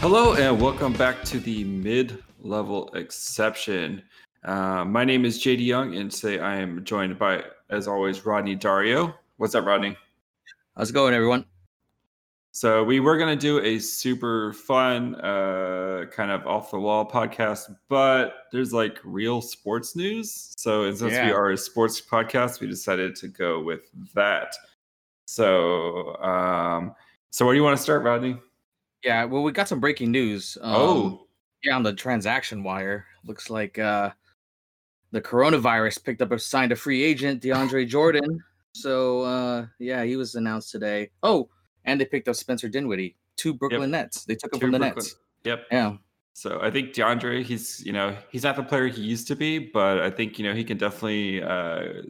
Hello and welcome back to the Mid-Level Exception. My name is JD Young, and today I am joined by, as always, Rodney Dario. What's up, Rodney? How's it going, everyone? So we were going to do a super fun, kind of off-the-wall podcast, but there's like real sports news. So since we are a sports podcast, we decided to go with that. So, where do you want to start, Rodney? Yeah, well, we got some breaking news. On the transaction wire, looks like the coronavirus picked up, signed a free agent, DeAndre Jordan. So, he was announced today. Oh, and they picked up Spencer Dinwiddie, two Brooklyn Nets. They took him from the Nets. Yep. Yeah. So I think DeAndre, he's not the player he used to be, but I think he can definitely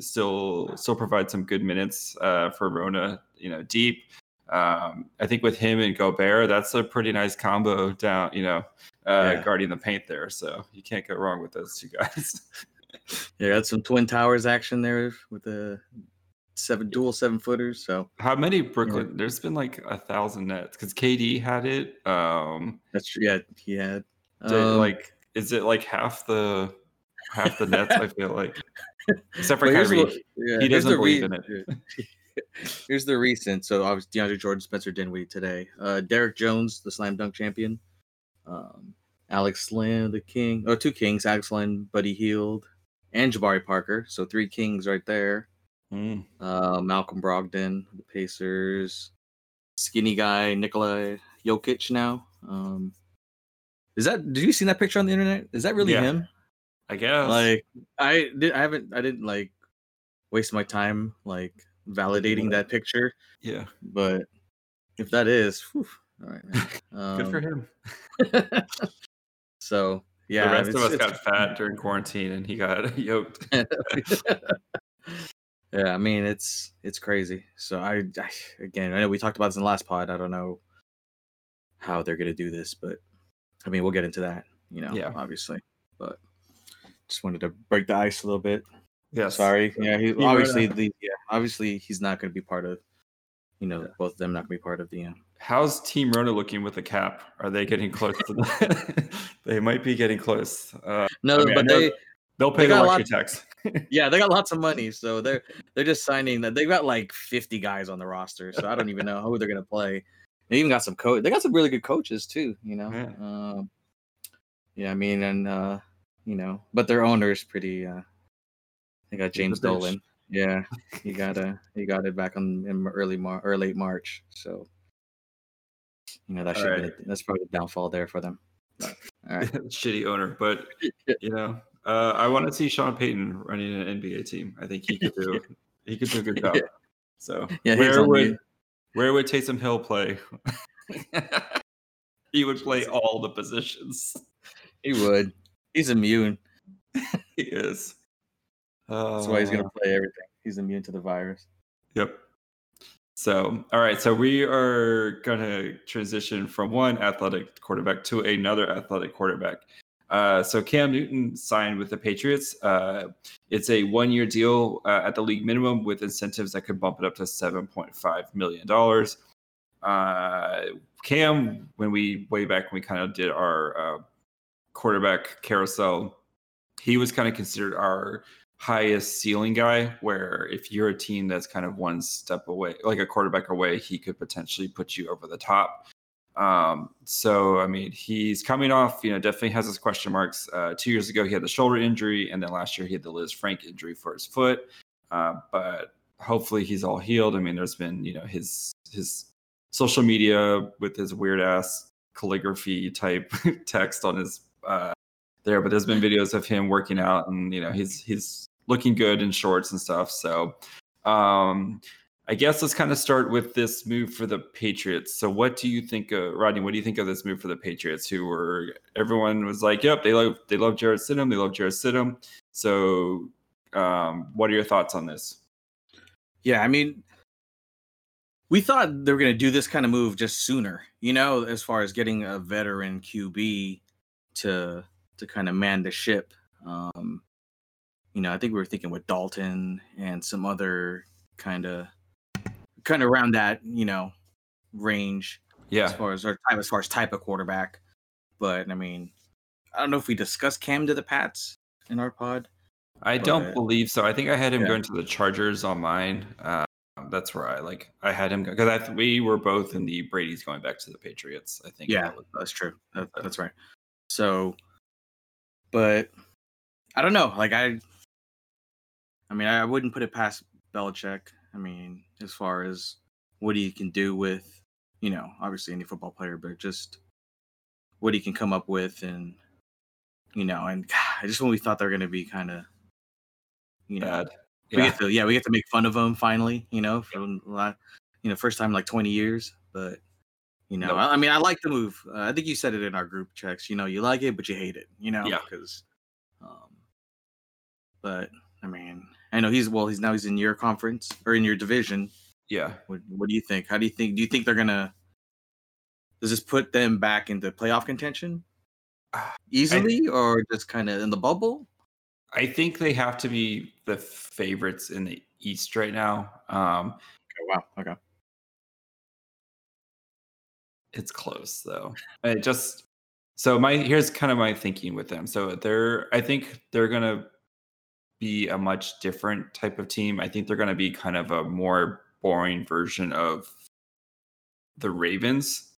still provide some good minutes for Rona. Deep. I think with him and Gobert, that's a pretty nice combo down, guarding the paint there. So you can't go wrong with those two guys. Yeah, that's some Twin Towers action there with the dual 7-footers. So how many Brooklyn? There's been like 1,000 Nets because KD had it. That's true. Yeah, he had. Is it like half the Nets? I feel like, except for Kyrie, he doesn't believe in it. Here's the recent. So obviously DeAndre Jordan, Spencer Dinwiddie today. Derek Jones, the slam dunk champion. Alex Len, the king. Oh, two kings. Alex Len, Buddy Hield, and Jabari Parker. So three kings right there. Malcolm Brogdon, the Pacers. Skinny guy, Nikolai Jokic now. Did you see that picture on the internet? Is that really him? I guess. Like I didn't like waste my time validating that picture, but if that is, all right, man. Good for him. So the rest of us got fat during quarantine and he got yoked. It's crazy. So I know we talked about this in the last pod. I don't know how they're gonna do this, but we'll get into that, obviously, but just wanted to break the ice a little bit. Yeah, sorry. Yeah, obviously he's not going to be part of. Both of them not going to be part of the. How's Team Rona looking with the cap? Are they getting close to that? They might be getting close. They'll pay their luxury tax. They got lots of money, so they're just signing that. They've got like 50 guys on the roster, so I don't even know who they're going to play. They even got some coach. They got some really good coaches too. But their owner is pretty. They got James Dolan. Yeah, he got it back in late March. So, that's probably the downfall there for them. But, all right. Shitty owner, but I want to see Sean Payton running an NBA team. I think he could do a good job. Yeah. So where would Taysom Hill play? He would play all the positions. He would. He's immune. He is. That's why he's going to play everything. He's immune to the virus. Yep. So, all right. So we are going to transition from one athletic quarterback to another athletic quarterback. So Cam Newton signed with the Patriots. It's a 1-year deal at the league minimum with incentives that could bump it up to $7.5 million. Cam, way back when we kind of did our quarterback carousel, he was kind of considered our highest ceiling guy, where if you're a team that's kind of one step away, like a quarterback away, he could potentially put you over the top. He's coming off, definitely has his question marks. 2 years ago, he had the shoulder injury, and then last year he had the Liz Frank injury for his foot. But hopefully he's all healed. There's been, his social media with his weird ass calligraphy type text on his there, but there's been videos of him working out, and he's looking good in shorts and stuff. So I guess let's kind of start with this move for the Patriots. So what do you think, Rodney, what do you think of this move for the Patriots, everyone was like, yep, they love Jared Stidham. So what are your thoughts on this? Yeah, we thought they were going to do this kind of move just sooner, as far as getting a veteran QB to kind of man the ship. I think we were thinking with Dalton and some other kind of around that range. Yeah. As far as type of quarterback. But I mean, I don't know if we discussed Cam to the Pats in our pod. I don't believe so. I think I had him going to the Chargers on mine. That's where I had him go because we were both in the Brady's going back to the Patriots. I think. Yeah, that's true. That's right. So, but I don't know. I wouldn't put it past Belichick. I mean, as far as what he can do with, obviously any football player, but just what he can come up with, and and just when we thought they were going to be kind of, bad. Yeah. We get to make fun of them finally, for a lot, first time in like 20 years. But, nope. I mean, I like the move. I think you said it in our group checks, you like it, but you hate it, because, but I mean, I know he's in your conference or in your division. Yeah. What do you think? How do you think they're going to, does this put them back into playoff contention easily or just kind of in the bubble? I think they have to be the favorites in the East right now. Wow. Okay. It's close though. Here's kind of my thinking with them. So I think they're going to be a much different type of team. I think they're going to be kind of a more boring version of the Ravens,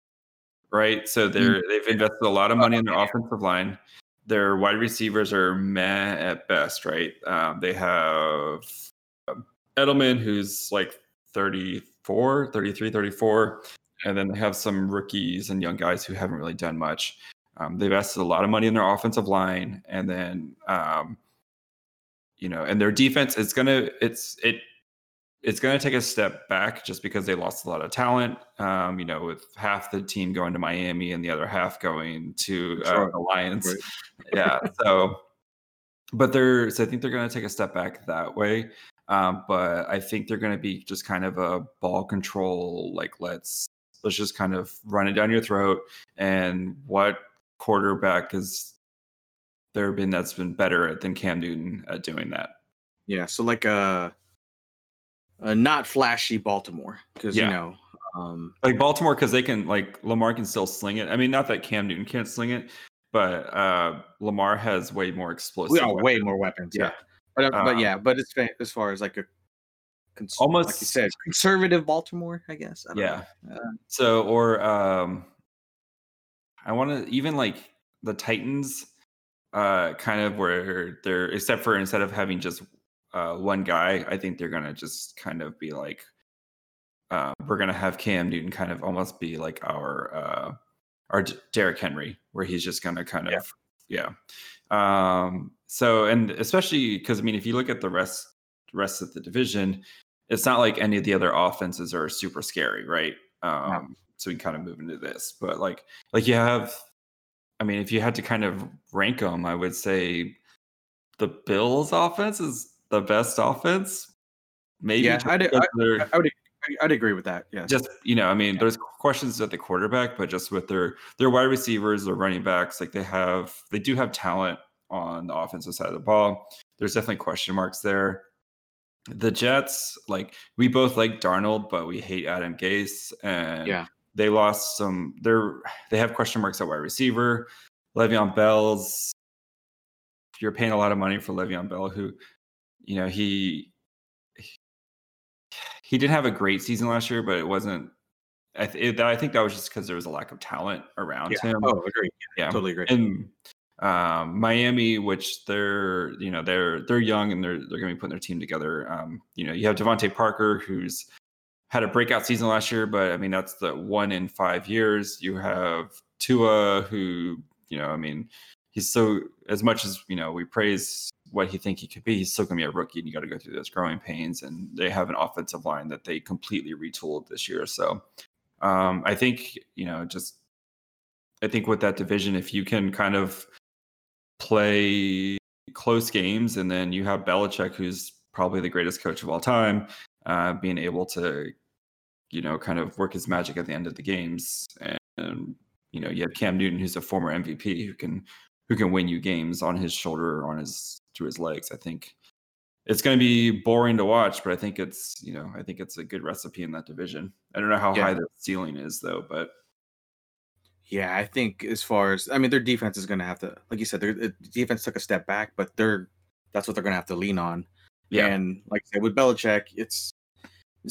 right? So they've invested a lot of money in their offensive line. Their wide receivers are meh at best, right? They have Edelman, who's like 34. And then they have some rookies and young guys who haven't really done much. They've invested a lot of money in their offensive line. And then, and their defense is going to take a step back just because they lost a lot of talent, with half the team going to Miami and the other half going to the Lions. Right. Yeah. So I think they're going to take a step back that way. But I think they're going to be just kind of a ball control, like let's just kind of run it down your throat. And what quarterback has there been that's been better than Cam Newton at doing that? Yeah. So like a not flashy Baltimore, because like Baltimore, because they can, like, Lamar can still sling it. I mean, not that Cam Newton can't sling it, but Lamar has way more explosive. Way more weapons. Yeah, but it's as far as like a almost, like you said, conservative Baltimore, I guess. I don't know. I want to even like the Titans, kind of where they're, except for instead of having just one guy, I think they're going to just kind of be like, we're going to have Cam Newton kind of almost be like our Derrick Henry, where he's just going to kind of. So, and especially because, I mean, if you look at the rest of the division, it's not like any of the other offenses are super scary, right? So we kind of move into this, but like you have, I mean, if you had to kind of rank them, I would say the Bills' offense is the best offense. Maybe. Yeah, I'd agree with that. Yeah. Just, there's questions at the quarterback, but just with their wide receivers, their running backs, like they do have talent on the offensive side of the ball. There's definitely question marks there. The Jets, like, we both like Darnold, but we hate Adam Gase. And they lost some, they have question marks at wide receiver. Le'Veon Bell's, you're paying a lot of money for Le'Veon Bell, who, he didn't have a great season last year, but it wasn't. I think that was just because there was a lack of talent around him. Oh, agree. Yeah, totally agree. And Miami, which they're young and they're going to be putting their team together. You have DeAndre Parker, who's had a breakout season last year, but I mean that's the one in 5 years. You have Tua, who he's so, as much as we praise what he think he could be, he's still gonna be a rookie, and you got to go through those growing pains. And they have an offensive line that they completely retooled this year. So I think with that division, if you can kind of play close games, and then you have Belichick, who's probably the greatest coach of all time, being able to kind of work his magic at the end of the games, and you have Cam Newton, who's a former MVP, who can win you games on his shoulder or through his legs. I think it's going to be boring to watch, but I think it's a good recipe in that division. I don't know how high the ceiling is though, but Yeah, I think as far as, I mean, their defense is going to have to, like you said, their defense took a step back, but that's what they're going to have to lean on. Yeah. And like I said, with Belichick, it's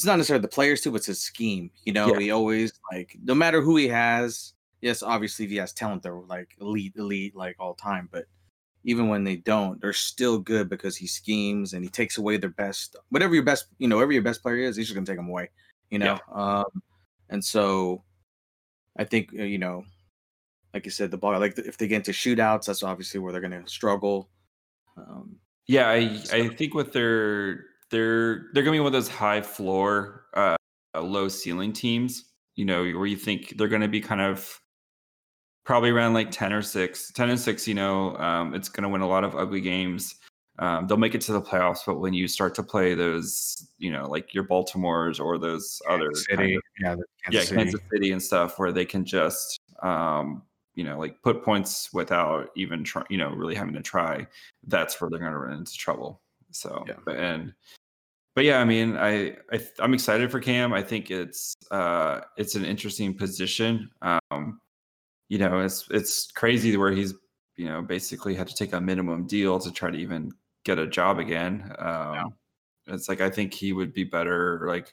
not necessarily the players too, but it's his scheme. You know, yeah. He always, like, no matter who he has, yes, obviously if he has talent, they're like elite, like all time. But even when they don't, they're still good because he schemes and he takes away their best, whatever your best player is, he's just going to take them away, you know? Yeah. And so, I think, you know, like you said, the ball, like if they get into shootouts, that's obviously where they're going to struggle. I think with they're going to be one of those high floor, low ceiling teams, you know, where you think they're going to be kind of probably around like 10 and 6, you know, it's going to win a lot of ugly games. They'll make it to the playoffs, but when you start to play those, you know, like your Baltimores or those other Kansas City and stuff, where they can just, you know, like put points without even trying, you know, really having to try. That's where they're going to run into trouble. So, yeah. But yeah, I mean, I'm excited for Cam. I think it's an interesting position. You know, it's crazy where he's, you know, basically had to take a minimum deal to try to even get a job again. It's like, I think he would be better. Like,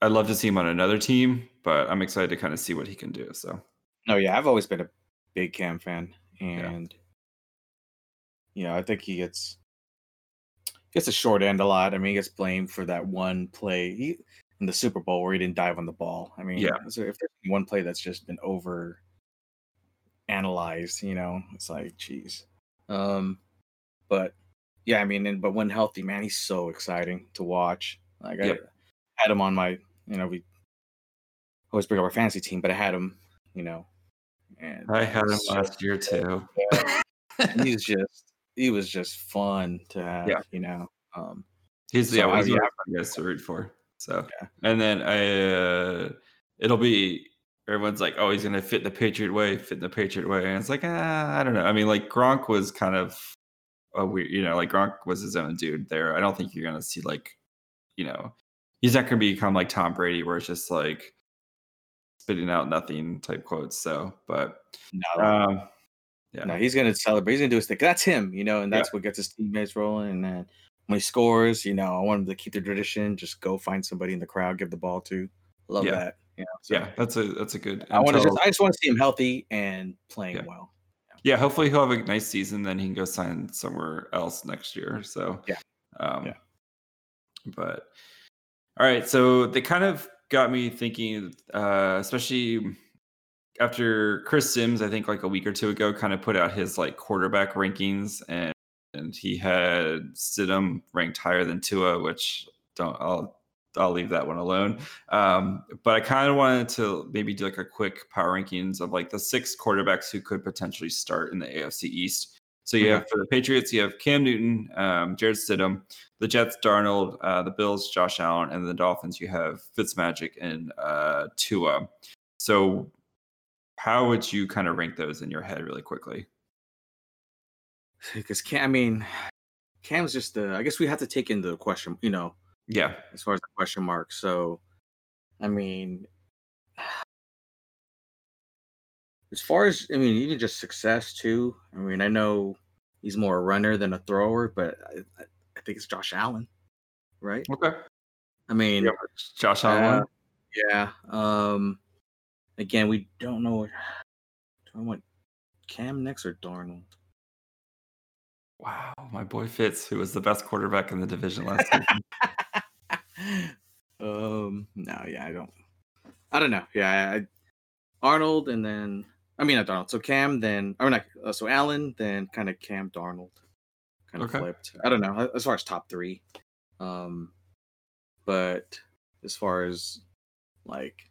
I'd love to see him on another team, but I'm excited to kind of see what he can do. So, oh yeah, I've always been a big Cam fan, and I think he gets a short end a lot. I mean, he gets blamed for that one play in the Super Bowl where he didn't dive on the ball. I mean, so if there's one play that's just been overanalyzed, you know, it's like, geez. But yeah, I mean, but when healthy, man, he's so exciting to watch. Like I had him on my, you know, we always bring up our fantasy team, but I had him, you know, and I had him last year too. Yeah. And he was just fun to have, you know. He's to root for. So, and then it'll be. Everyone's like, oh, he's going to fit the Patriot way. And it's like, I don't know. I mean, like Gronk was kind of a weird, you know, like Gronk was his own dude there. I don't think you're going to see like, you know, he's not going to become like Tom Brady where it's just like spitting out nothing type quotes. So, but no, he's going to celebrate. He's going to do his thing. That's him, you know, and that's what gets his teammates rolling. And then when he scores, you know, I want him to keep the tradition. Just go find somebody in the crowd, give the ball to. Love that. Yeah, so that's a good. I just want to see him healthy and playing well. Yeah, hopefully he'll have a nice season. Then he can go sign somewhere else next year. So But all right, so they kind of got me thinking, especially after Chris Sims, I think like a week or two ago, kind of put out his like quarterback rankings, and he had Stidham ranked higher than Tua, which I'll leave that one alone. But I kind of wanted to maybe do like a quick power rankings of like the 6 quarterbacks who could potentially start in the AFC East. So you have for the Patriots, you have Cam Newton, Jared Stidham, the Jets, Darnold, the Bills, Josh Allen, and the Dolphins, you have Fitzmagic and Tua. So how would you kind of rank those in your head really quickly? Because Cam's just I guess we have to take into the question, you know, as far as the question mark. So, I mean, as far as, I mean, even just success too. I mean, I know he's more a runner than a thrower, but I think it's Josh Allen, right? Okay. I mean, Josh Allen. Again, we don't know. Do I want Cam next or Darnold? Wow, my boy Fitz, who was the best quarterback in the division last season. I don't know. Arnold, and then not Darnold. So Cam, then so Allen, then kind of Cam, Darnold, kind of flipped. I don't know as far as top 3, but as far as like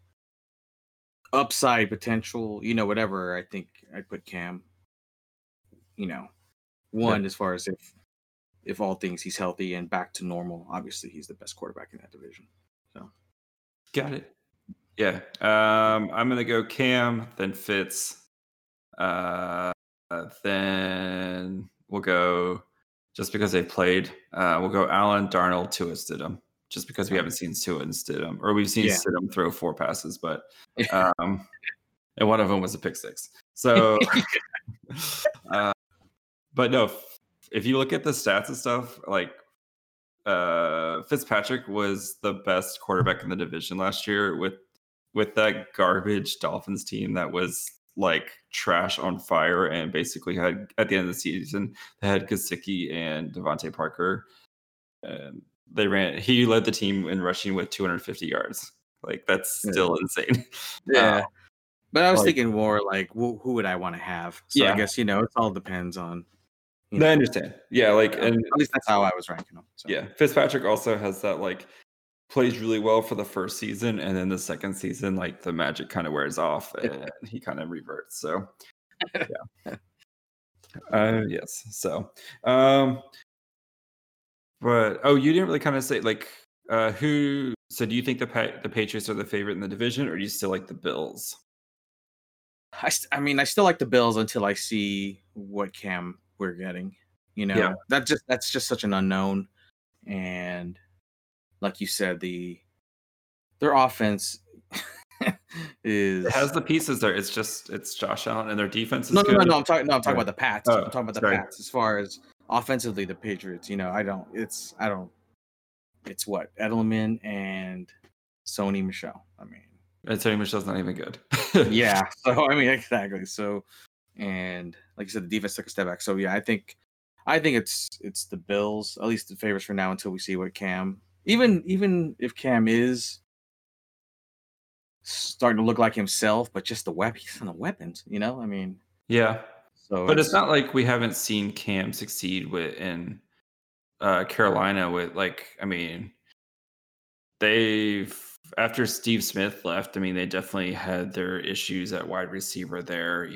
upside potential, you know, whatever. I think I put Cam. You know, one as far as if all things he's healthy and back to normal, obviously he's the best quarterback in that division. So, got it. Yeah, I'm gonna go Cam, then Fitz, then we'll go just because they played. We'll go Allen, Darnold, Tua, Stidham, just because we haven't seen Tua and Stidham, or we've seen Stidham throw 4 passes, but and one of them was a pick six. So, but no, if you look at the stats and stuff, like Fitzpatrick was the best quarterback in the division last year with that garbage Dolphins team that was like trash on fire and basically had, at the end of the season, they had Gesicki and Devontae Parker. And they ran, he led the team in rushing with 250 yards. Like, that's still insane. Yeah. But I was thinking more like, who would I want to have? So I guess, it all depends on. I understand. Yeah. Like, and at least that's how I was ranking them. So. Yeah. Fitzpatrick also has that, like, plays really well for the first season, and then the second season, like, the magic kind of wears off and he kind of reverts. So, yeah. Yes. So, but, you didn't really kind of say, like, who, so do you think the Patriots are the favorite in the division, or do you still like the Bills? I still like the Bills until I see what Cam we're getting, that's just such an unknown. And like you said, their offense is, it has the pieces there. It's just, it's Josh Allen, and their defense is good. I'm talking about the Pats. I'm talking about the Pats as far as offensively, the Patriots, it's what Edelman and Sony Michel. And Sony Michel's not even good. Yeah. So, exactly. So, and like you said, the defense took a step back. So, yeah, I think it's the Bills, at least the favorites for now, until we see what Cam, even if Cam is starting to look like himself, but just the weapons, Yeah. So, but it's not like we haven't seen Cam succeed in Carolina with, like, after Steve Smith left, they definitely had their issues at wide receiver there,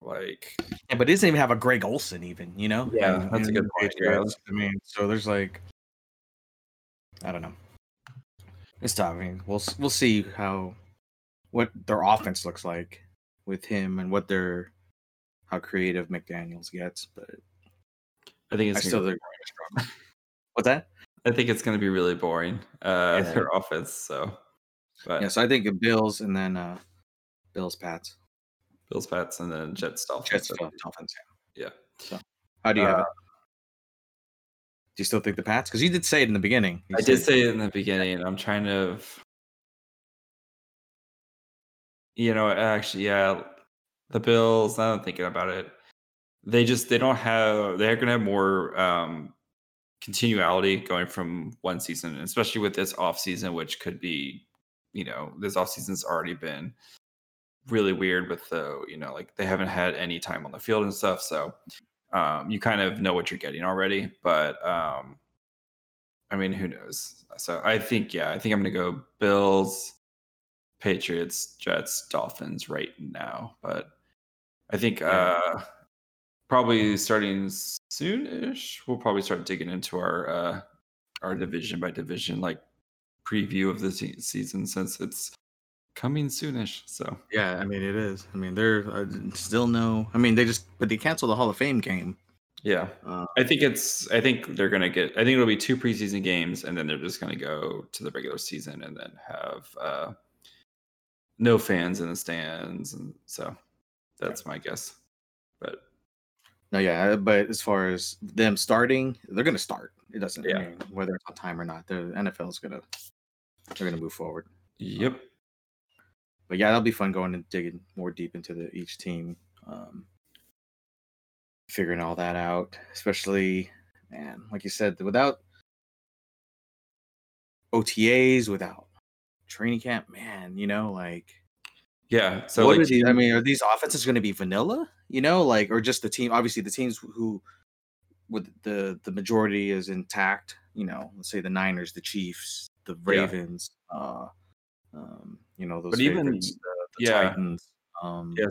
but it doesn't even have a Greg Olsen even. Yeah, that's a good point. Yeah. So there's like, I don't know. It's tough. We'll see what their offense looks like with him and how creative McDaniels gets, but I think they're going to struggle. What's that? I think it's going to be really boring, their offense. So, so I think the Bills, and then Bills, Pats, and then Jets, Dolphins. Yeah. So, how do you have it? Do you still think the Pats? Because you did say it in the beginning. I did say it in the beginning. I'm trying to, actually, yeah, the Bills. Now I'm thinking about it. They're going to have more continuality going from one season, especially with this offseason, which could be, this offseason's already been really weird with the, like they haven't had any time on the field and stuff. So you kind of know what you're getting already, but who knows? So I think I'm going to go Bills, Patriots, Jets, Dolphins right now. But I think probably starting soon-ish, we'll probably start digging into our division by division, like, preview of the season, since it's coming soonish. So yeah, it is. They canceled the Hall of Fame game. Yeah, I think it'll be two preseason games, and then they're just gonna go to the regular season, and then have no fans in the stands, and so that's my guess. But. No, yeah, but as far as them starting, they're going to start. It doesn't matter whether it's on time or not. The NFL is going to move forward. Yep. But yeah, that'll be fun going and digging more deep into each team, figuring all that out. Especially, man, like you said, without OTAs, without training camp, man, like. Yeah. So what are these? Are these offenses going to be vanilla? Or just the team? Obviously, the teams who, with the majority is intact. Let's say the Niners, the Chiefs, the Ravens. Yeah. Those. But favorites, even the Titans.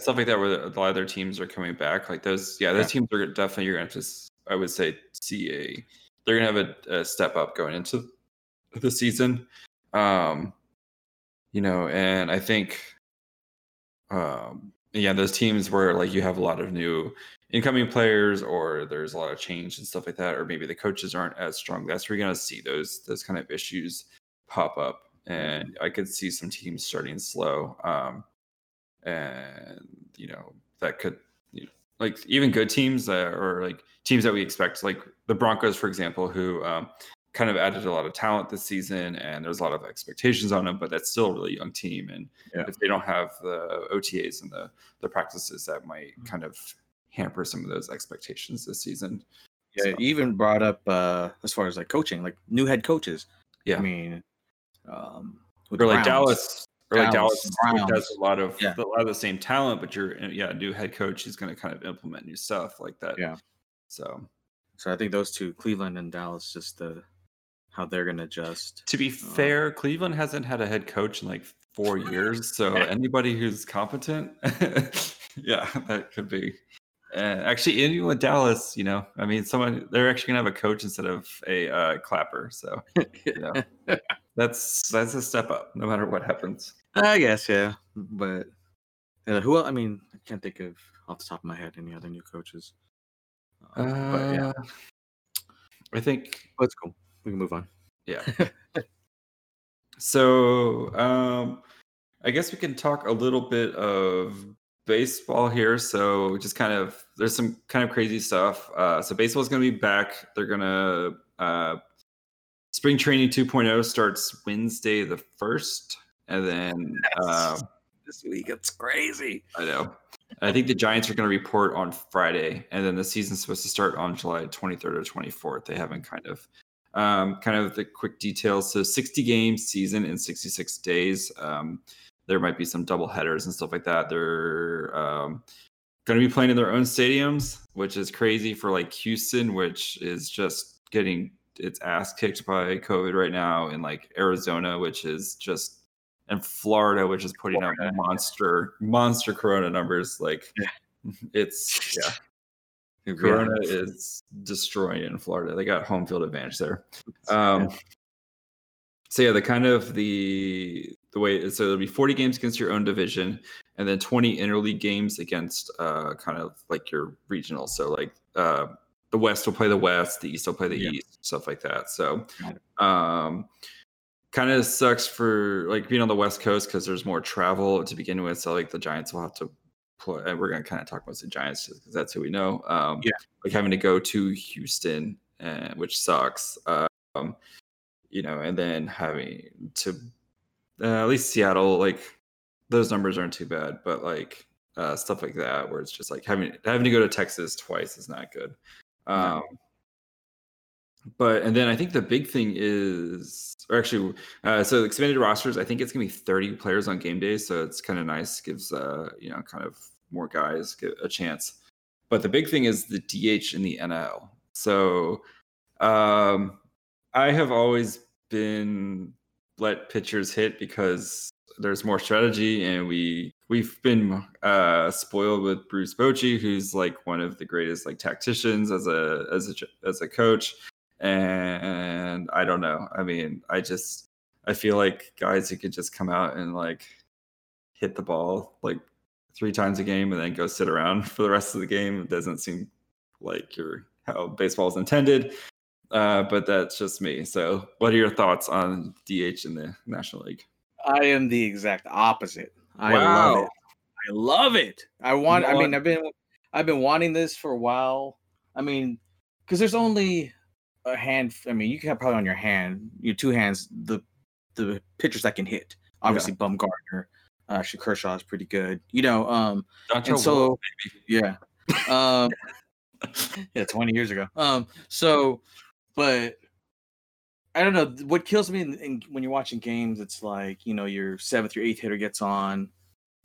Stuff like that, where a lot of their teams are coming back. Like those. Yeah, those teams are definitely you're going to. I would say they're going to have a step up going into the season. And I think. Those teams where, like, you have a lot of new incoming players, or there's a lot of change and stuff like that, or maybe the coaches aren't as strong. That's where you're gonna see those kind of issues pop up, and I could see some teams starting slow. and that could like even good teams or like teams that we expect, like the Broncos, for example, who kind of added a lot of talent this season, and there's a lot of expectations on them, but that's still a really young team. And if they don't have the OTAs and the practices, that might kind of hamper some of those expectations this season. Yeah, so. Even brought up as far as like coaching, like new head coaches. Yeah, I mean, with or like Dallas. Or like Dallas does a lot of the same talent, but you're a new head coach who's going to kind of implement new stuff like that. Yeah. So I think those two, Cleveland and Dallas, just how they're going to adjust. To be fair, Cleveland hasn't had a head coach in like 4 years, so anybody who's competent, that could be. Actually, even with Dallas, they're actually gonna have a coach instead of a clapper. So, that's a step up, no matter what happens. I guess, yeah. But who else? I mean, I can't think of off the top of my head any other new coaches. But yeah, I think that's cool. We can move on. Yeah. So, I guess we can talk a little bit of baseball here. So just kind of, there's some kind of crazy stuff. So baseball is going to be back. They're going to spring training 2.0 starts Wednesday the 1st, and then this week it's crazy. I know. I think the Giants are going to report on Friday, and then the season's supposed to start on July 23rd or 24th. They haven't kind of the quick details. So 60 game season in 66 days. There might be some double headers and stuff like that. They're going to be playing in their own stadiums, which is crazy for like Houston, which is just getting its ass kicked by COVID right now, and like Arizona, which is just, and Florida, which is putting up monster Corona numbers. Like Corona is destroying it in Florida. They got home field advantage there. So yeah, the way there'll be 40 games against your own division, and then 20 interleague games against kind of like your regional. So like the West will play the West, the East will play the East, stuff like that. So kind of sucks for like being on the West Coast because there's more travel to begin with. So like the Giants will have to play, and we're going to kind of talk about the Giants because that's who we know. Like having to go to Houston, which sucks. And then having to at least Seattle, like those numbers aren't too bad, but like stuff like that, where it's just like having to go to Texas twice is not good. But then I think the big thing is, or actually, so expanded rosters. I think it's gonna be 30 players on game day, so it's kind of nice. Gives kind of more guys get a chance. But the big thing is the DH in the NL. So I have always been let pitchers hit because there's more strategy, and we've been spoiled with Bruce Bochy, who's like one of the greatest like tacticians as a coach. And I don't know. I mean, I feel like guys who could just come out and like hit the ball like 3 times a game and then go sit around for the rest of the game, it doesn't seem like how baseball is intended. But that's just me. So what are your thoughts on DH in the National League? I am the exact opposite. I love it. I've been wanting this for a while. I mean, because there's only a hand. I mean, you can have probably on your two hands, the pitchers that can hit. Obviously, Bumgarner, Kershaw is pretty good. And so yeah, 20 years ago. But I don't know. What kills me when you're watching games, it's like, your 7th, your 8th hitter gets on.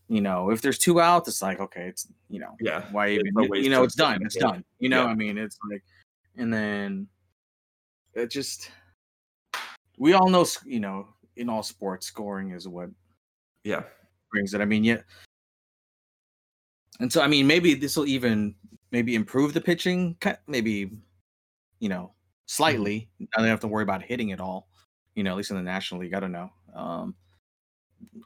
If there's 2 out, it's like, okay, it's, why even, it's done. It's done. I mean, it's like, and then it just, we all know, in all sports, scoring is what brings it. I mean, yeah. And so, I mean, maybe this will even improve the pitching, slightly. Now they have to worry about hitting it all, at least in the National League. I don't know.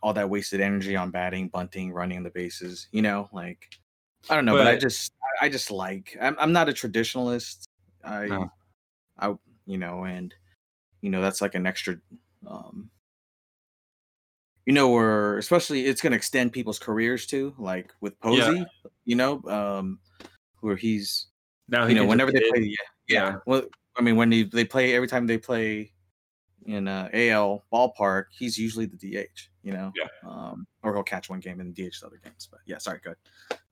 All that wasted energy on batting, bunting, running on the bases, I don't know. But I just like, I'm not a traditionalist. That's like an extra you know, or especially it's going to extend people's careers too, like with Posey, you know, where he's now, you know, whenever they play, well, I mean, when they play, every time they play in AL ballpark, he's usually the DH, you know, or he'll catch one game and DH the other games. But yeah, sorry, go ahead.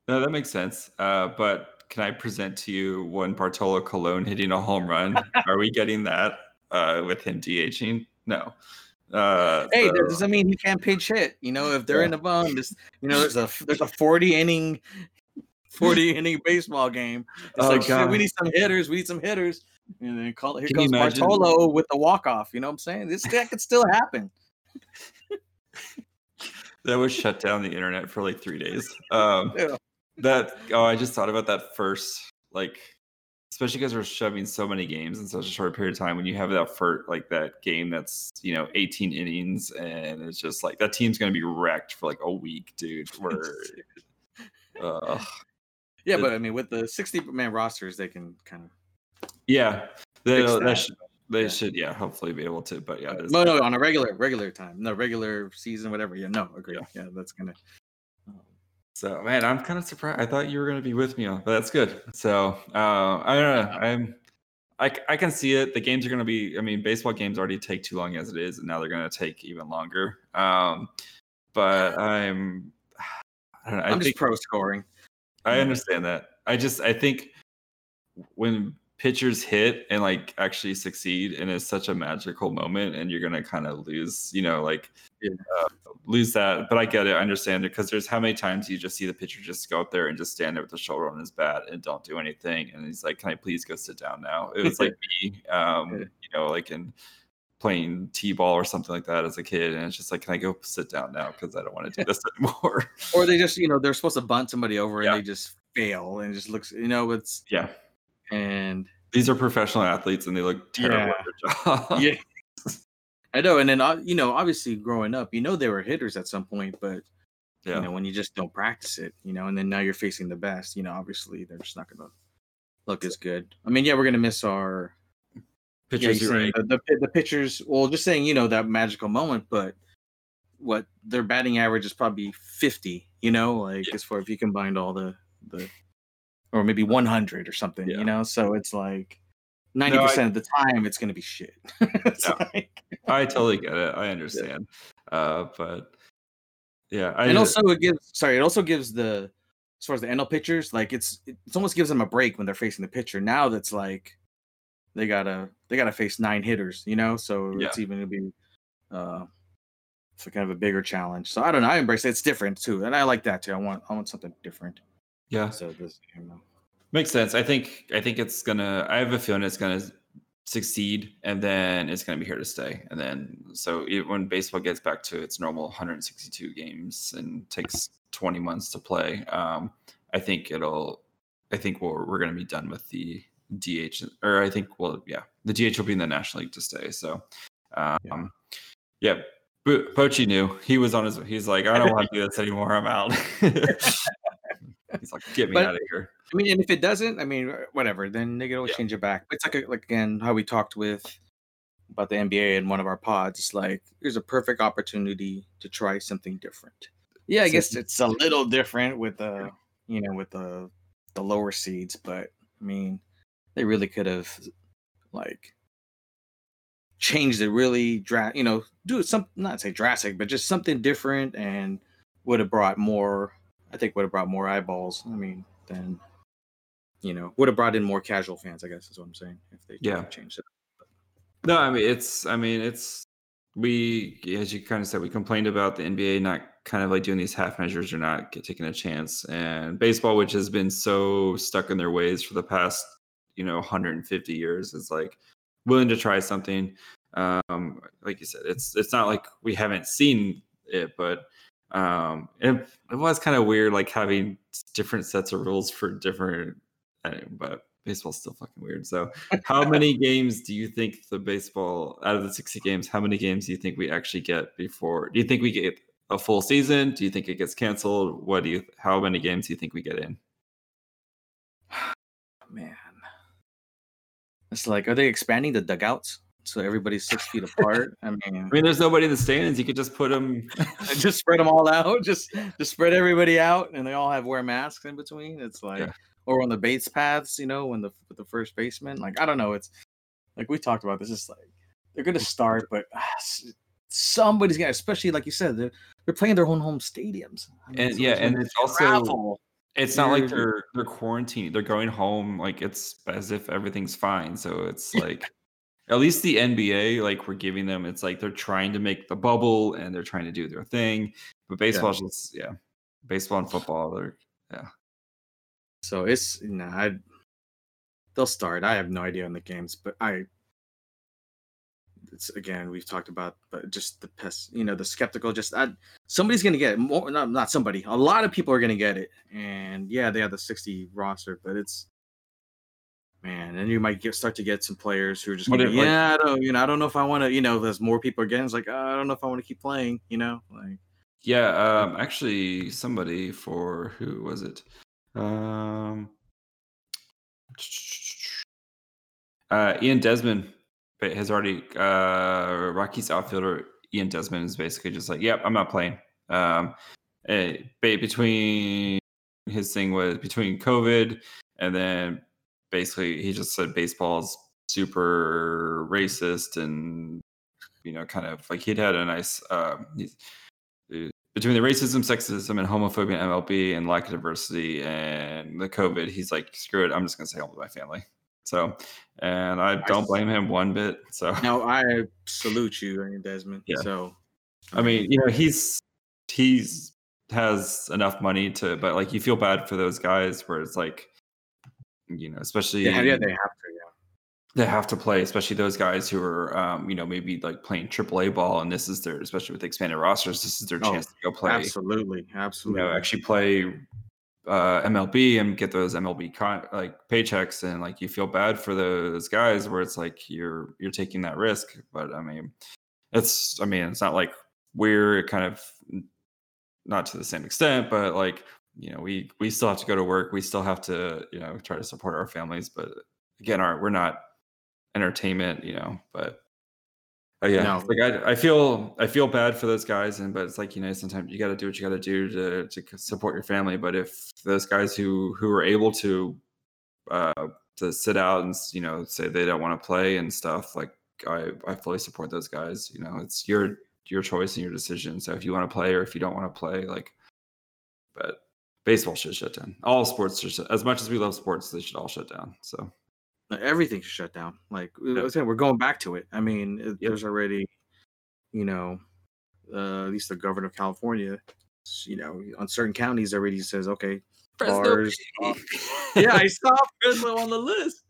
No, that makes sense. But can I present to you one Bartolo Colon hitting a home run? Are we getting that with him DHing? No. Hey, that doesn't mean he can't pitch hit. You know, if they're in the bum, you know, there's a 40 inning baseball game. It's like, shit, we need some hitters. And then here comes Bartolo with the walk off. You know what I'm saying? That could still happen. That would shut down the internet for like 3 days. I just thought about that first, like, especially because we're shoving so many games in such a short period of time. When you have that first, like, that game that's, you know, 18 innings, and it's just like that team's gonna be wrecked for like a week, dude. But I mean, with the 60-man rosters, they can kind of They should hopefully be able to, but yeah. No, on a regular time. No, regular season, whatever. Yeah, no, agree. Yeah, that's going to. So, man, I'm kind of surprised. I thought you were going to be with me on, but that's good. So, I don't know. I can see it. The games are going to be, I mean, baseball games already take too long as it is, and now they're going to take even longer. But I don't know. I'm just pro scoring. I understand that. I think when pitchers hit and like actually succeed, and it's such a magical moment, and you're gonna kind of lose, you know, like lose that. But I get it, I understand it, because there's how many times you just see the pitcher just go up there and just stand there with the shoulder on his bat and don't do anything, and he's like, "Can I please go sit down now?" It was like me, you know, like in playing t-ball or something like that as a kid, and it's just like, "Can I go sit down now? Because I don't want to do this anymore." Or they just, you know, they're supposed to bunt somebody over and they just fail, and it just looks, you know, it's And these are professional athletes, and they look terrible at their job. I know. And then, you know, obviously growing up, you know, they were hitters at some point, but, you know, when you just don't practice it, you know, and then now you're facing the best, you know, obviously they're just not going to look as good. I mean, yeah, we're going to miss our pitchers. The pitchers, well, just saying, you know, that magical moment, but what their batting average is probably 50, you know, like as far if you combined all the or maybe 100 or something, you know? So it's like 90% of the time it's going to be shit. I totally get it. I understand. But yeah. It also gives the, as far as the NL pitchers, like it's almost gives them a break when they're facing the pitcher. Now that's like, they gotta face 9 hitters, you know? So it's even going to be, it's kind of a bigger challenge. So I don't know. I embrace it. It's different too. And I like that too. I want something different. Yeah, so this, you know, makes sense. I think it's gonna. I have a feeling it's gonna succeed, and then it's gonna be here to stay. And then, so when baseball gets back to its normal 162 games and takes 20 months to play, I think we're gonna be done with the DH, or I think the DH will be in the National League to stay. So, Bochy knew he was on his. He's like, I don't want to do this anymore. I'm out. He's like, get me out of here. I mean, and if it doesn't, I mean, whatever, then they can always change it back. But it's like again, how we talked about the NBA in one of our pods. It's like, here's a perfect opportunity to try something different. Yeah, I guess it's a little different with the lower seeds, but I mean, they really could have like changed it really you know, do some, not say drastic, but just something different, and would have brought more eyeballs. I mean, then, you know, would have brought in more casual fans, I guess is what I'm saying. If they changed it. No, I mean, we, as you kind of said, we complained about the NBA not kind of like doing these half measures or not taking a chance, and baseball, which has been so stuck in their ways for the past, you know, 150 years, is like willing to try something. Like you said, it's not like we haven't seen it, but it was kind of weird, like having different sets of rules for different, but baseball's still fucking weird. So how many games do you think the baseball, out of the 60 games, how many games do you think we actually get before? Do you think we get a full season? Do you think it gets canceled? How many games do you think we get in? Man, it's like, are they expanding the dugouts? so everybody's 6 feet apart. I mean, there's nobody in the stands. You could just put them, just spread them all out. Just spread everybody out, and they all have wear masks in between. It's like, yeah. Or on the base paths, you know, when the first baseman. Like, I don't know. It's like we talked about this. It's like they're gonna start, but somebody's gonna. Especially like you said, they're playing their own home stadiums. I mean, and yeah, and it's also. It's not like they're quarantined. They're going home. Like, it's as if everything's fine. So it's like, at least the NBA, like we're giving them, it's like they're trying to make the bubble and they're trying to do their thing. But baseball's just, baseball and football, they're. So it's, they'll start. I have no idea on the games, but it's again, we've talked about, but just the pest, the skeptical, somebody's going to get it more. Not somebody, a lot of people are going to get it. And yeah, they have the 60 roster, but it's, man. And you might start to get some players who are just going, I don't know if I want to, there's more people again. It's like, I don't know if I want to keep playing, like, actually somebody for, who was it? Ian Desmond. Has already Rockies outfielder Ian Desmond is basically just like, I'm not playing. Between his thing was between COVID, and then basically he just said baseball's super racist, and kind of like he'd had a nice between the racism, sexism, and homophobia in MLB, and lack of diversity, and the COVID. He's like, screw it, I'm just gonna stay home with my family. So, and I don't blame him one bit. So no, I salute you, Ian Desmond. Yeah. So, I mean, he's has enough money to, but like you feel bad for those guys where it's like, especially they have to play, especially those guys who are, maybe like playing AAA ball, and this is their, especially with expanded rosters, this is their chance to go play. Absolutely. Actually play. MLB and get those MLB paychecks, and like you feel bad for those guys where it's like you're taking that risk. But it's not like we're kind of not to the same extent, but like we still have to go to work, we still have to try to support our families. But again, we're not entertainment, but. No. Like I feel bad for those guys, but it's like sometimes you got to do what you got to do to support your family. But if those guys who are able to sit out and say they don't want to play and stuff, like I fully support those guys. It's your choice and your decision. So if you want to play or if you don't want to play, like, but baseball should shut down. All sports should, as much as we love sports, they should all shut down. So. Everything should shut down. Like I said, we're going back to it. I mean, there's already, at least the governor of California, on certain counties already says, okay, bars. I saw Fresno on the list.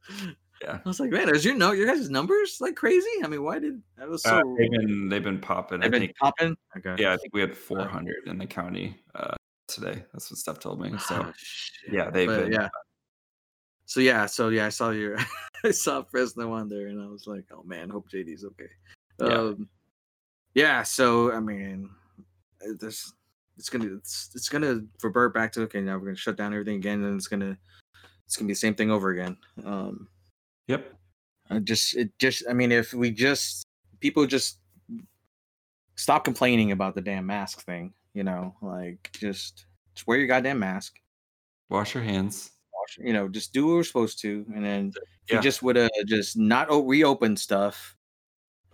Yeah, I was like, man, is your guys' numbers like crazy? I mean, why did that was so? They've been popping. They've been popping. Okay. Yeah, I think we had 400 in the county today. That's what Steph told me. So they've been. Yeah. So I saw I saw Fresno on there, and I was like, oh man, hope JD's okay. So I mean, it's gonna revert back to okay. Now we're gonna shut down everything again, and it's gonna be the same thing over again. If we just people just stop complaining about the damn mask thing, like just wear your goddamn mask, wash your hands. Just do what we're supposed to, and then you just would have just not reopened stuff.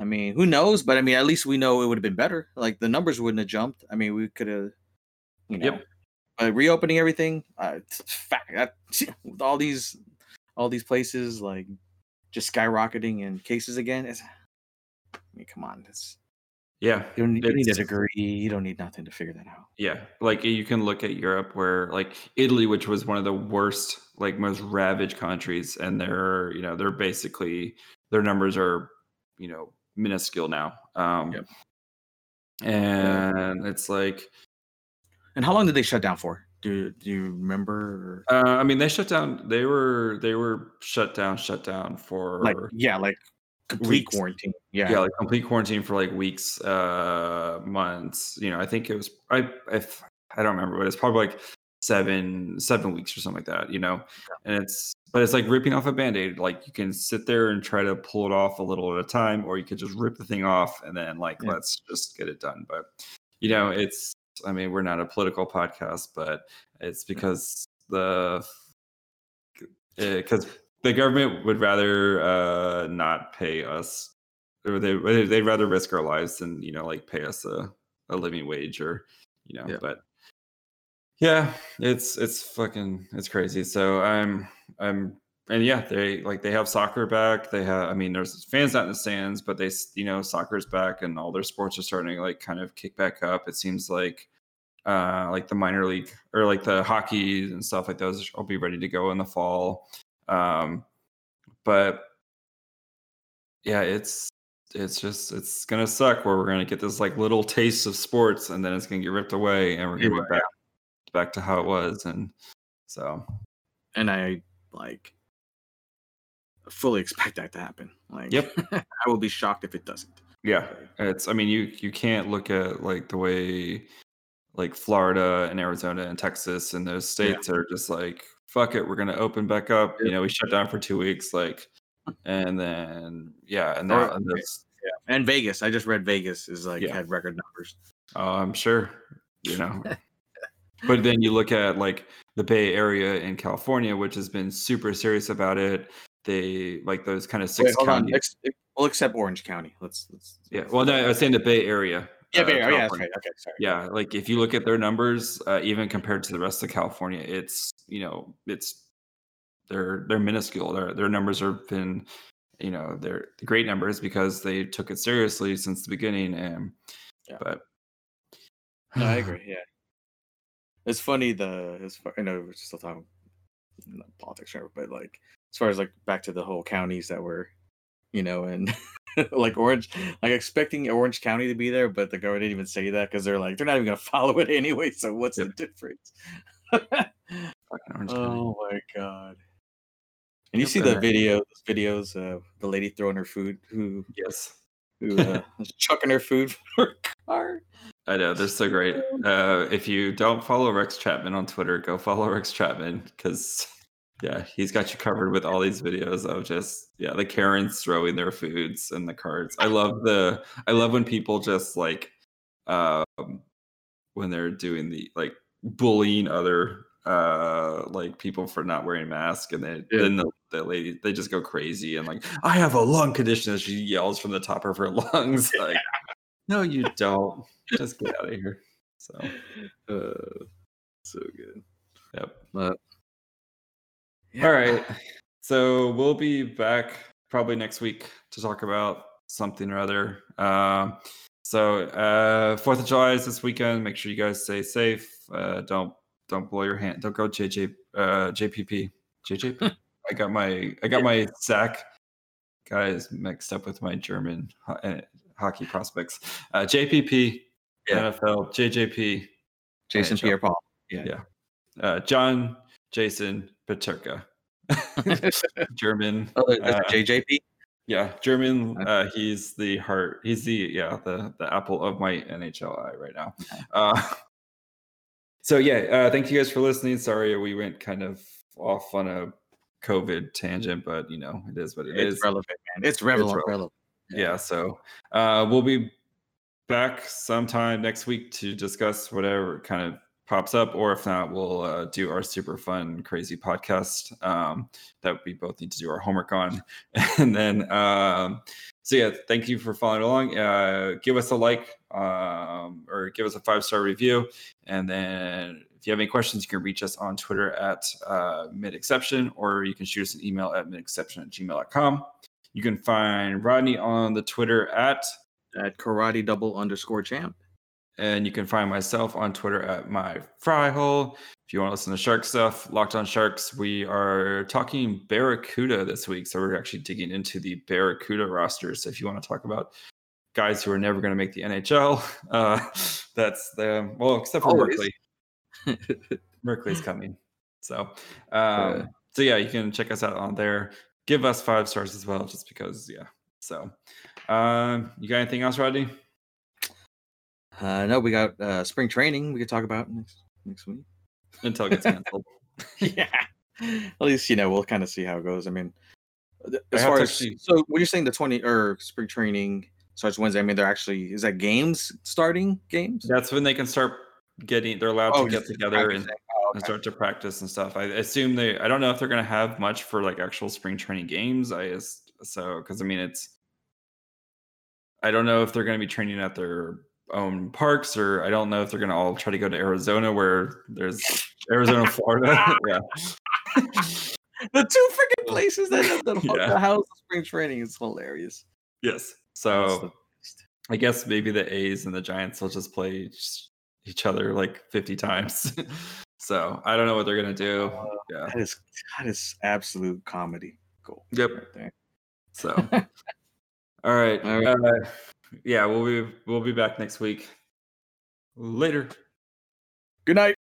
I mean, who knows? But I mean, at least we know it would have been better. Like the numbers wouldn't have jumped. I mean, we could have, reopening everything. With all these places like just skyrocketing in cases again. Come on, that's. Yeah, you don't need a degree. You don't need nothing to figure that out. Yeah, like you can look at Europe, where like Italy, which was one of the worst, like most ravaged countries, and they're basically their numbers are, minuscule now. And it's like, and how long did they shut down for? Do you remember? They shut down. They were shut down for like. Complete weeks. Quarantine. Yeah. Like complete quarantine for like weeks, months. I think it was I don't remember, but it's probably like seven weeks or something like that, you know? Yeah. And it's like ripping off a Band-Aid. Like, you can sit there and try to pull it off a little at a time, or you could just rip the thing off and then let's just get it done. But, you know, we're not a political podcast, but it's because the government would rather not pay us, or they'd rather risk our lives than, you know, like pay us a living wage, or, you know, but yeah, it's crazy. So they have soccer back. They have, there's fans not in the stands, but they, you know, soccer's back and all their sports are starting to like kind of kick back up. It seems like the minor league or like the hockey and stuff like those will be ready to go in the fall. But yeah, it's going to suck where we're going to get this like little taste of sports and then it's going to get ripped away and we're going to be back to how it was. And so, and I fully expect that to happen. Yep. I will be shocked if it doesn't. Yeah. It's, you can't look at like the way like Florida and Arizona and Texas and those states are just like, fuck it, we're going to open back up. You know, we shut down for 2 weeks. And then, and Vegas. I just read Vegas is had record numbers. Oh, I'm sure, you know. But then you look at like the Bay Area in California, which has been super serious about it. They like those kind of six counties. We'll accept Orange County. Well, no, I was saying the Bay Area. Yeah, Bay Area. Yeah, that's right. Okay, sorry. Yeah, like if you look at their numbers, even compared to the rest of California, it's. They're minuscule. Their numbers have been, you know, they're great numbers because they took it seriously since the beginning. But no, I agree. Yeah, it's funny. I know we're still talking politics, but as far as back to the whole counties that were, you know, and like Orange, expecting Orange County to be there, but the government didn't even say that because they're not even going to follow it anyway. So what's the difference? Oh my god. And you see those videos of the lady throwing her food, who is chucking her food from her car. I know, they're so great. If you don't follow Rex Chapman on Twitter, go follow Rex Chapman because, yeah, he's got you covered with all these videos of just, yeah, the Karens throwing their foods and the cards. I love when people just when they're doing the bullying other people for not wearing masks, and then the lady, they just go crazy and I have a lung condition, and she yells from the top of her lungs no you don't, just get out of here. So so good. Yep. All right, so we'll be back probably next week to talk about something or other. So 4th of July is this weekend. Make sure you guys stay safe. Don't blow your hand. Don't go JJP. I got my sack guys mixed up with my German hockey prospects. JPP, NFL, JJP, Jason Pierre-Paul. Yeah. John Jason Peterka. German. Oh, JJP. Yeah, German. He's the heart. He's the apple of my NHL eye right now. So thank you guys for listening. Sorry we went kind of off on a COVID tangent, but you know, it is what it is. It's relevant, man. It's relevant. Yeah. So we'll be back sometime next week to discuss whatever kind of pops up, or if not, we'll do our super fun, crazy podcast that we both need to do our homework on. And then, thank you for following along. Give us a like or give us a 5-star review. And then if you have any questions, you can reach us on Twitter at midexception, or you can shoot us an email at midexception@gmail.com. You can find Rodney on the Twitter at @KarateDouble_champ. And you can find myself on Twitter at @myfryhole. If you want to listen to shark stuff, Locked on Sharks, we are talking Barracuda this week. So we're actually digging into the Barracuda roster. So if you want to talk about guys who are never going to make the NHL, that's the, well, except for Merkley. Merkley's coming. So you can check us out on there. Give us 5 stars as well, just because, yeah. So you got anything else, Rodney? No, we got spring training we could talk about next week. until it gets canceled. Yeah. At least, you know, we'll kind of see how it goes. I mean, as far as see. So when you're saying the 20 or spring training starts Wednesday, I mean, they're actually, is that games starting games? That's when they can start getting, they're allowed to get together and start to practice and stuff. I assume I don't know if they're going to have much for like actual spring training games. Because I mean, I don't know if they're going to be training at their own parks, or I don't know if they're going to all try to go to Arizona where there's Arizona, Florida. Yeah. The two freaking places that have the house of spring training is hilarious. Yes. So I guess maybe the A's and the Giants will just play each other like 50 times. So I don't know what they're going to do. Yeah. That is absolute comedy gold. Yep. Right there. So, all right. All right. Yeah, we'll be back next week. Later. Good night.